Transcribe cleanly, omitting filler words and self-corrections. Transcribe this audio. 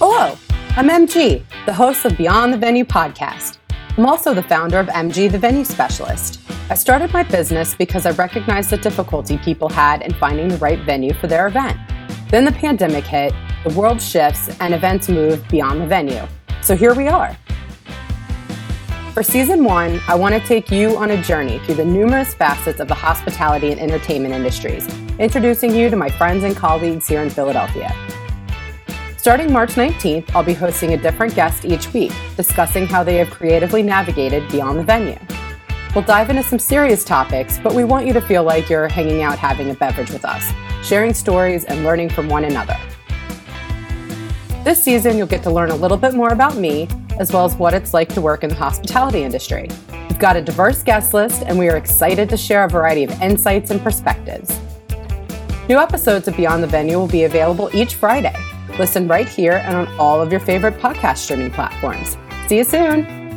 Hello, I'm MG, the host of Beyond the Venue podcast. I'm also the founder of MG, the Venue Specialist. I started my business because I recognized the difficulty people had in finding the right venue for their event. Then the pandemic hit, the world shifts, and events move beyond the venue. So here we are. For Season 1, I want to take you on a journey through the numerous facets of the hospitality and entertainment industries, introducing you to my friends and colleagues here in Philadelphia. Starting March 19th, I'll be hosting a different guest each week, discussing how they have creatively navigated Beyond the Venue. We'll dive into some serious topics, but we want you to feel like you're hanging out having a beverage with us, sharing stories and learning from one another. This season, you'll get to learn a little bit more about me, as well as what it's like to work in the hospitality industry. We've got a diverse guest list, and we are excited to share a variety of insights and perspectives. New episodes of Beyond the Venue will be available each Friday. Listen right here and on all of your favorite podcast streaming platforms. See you soon.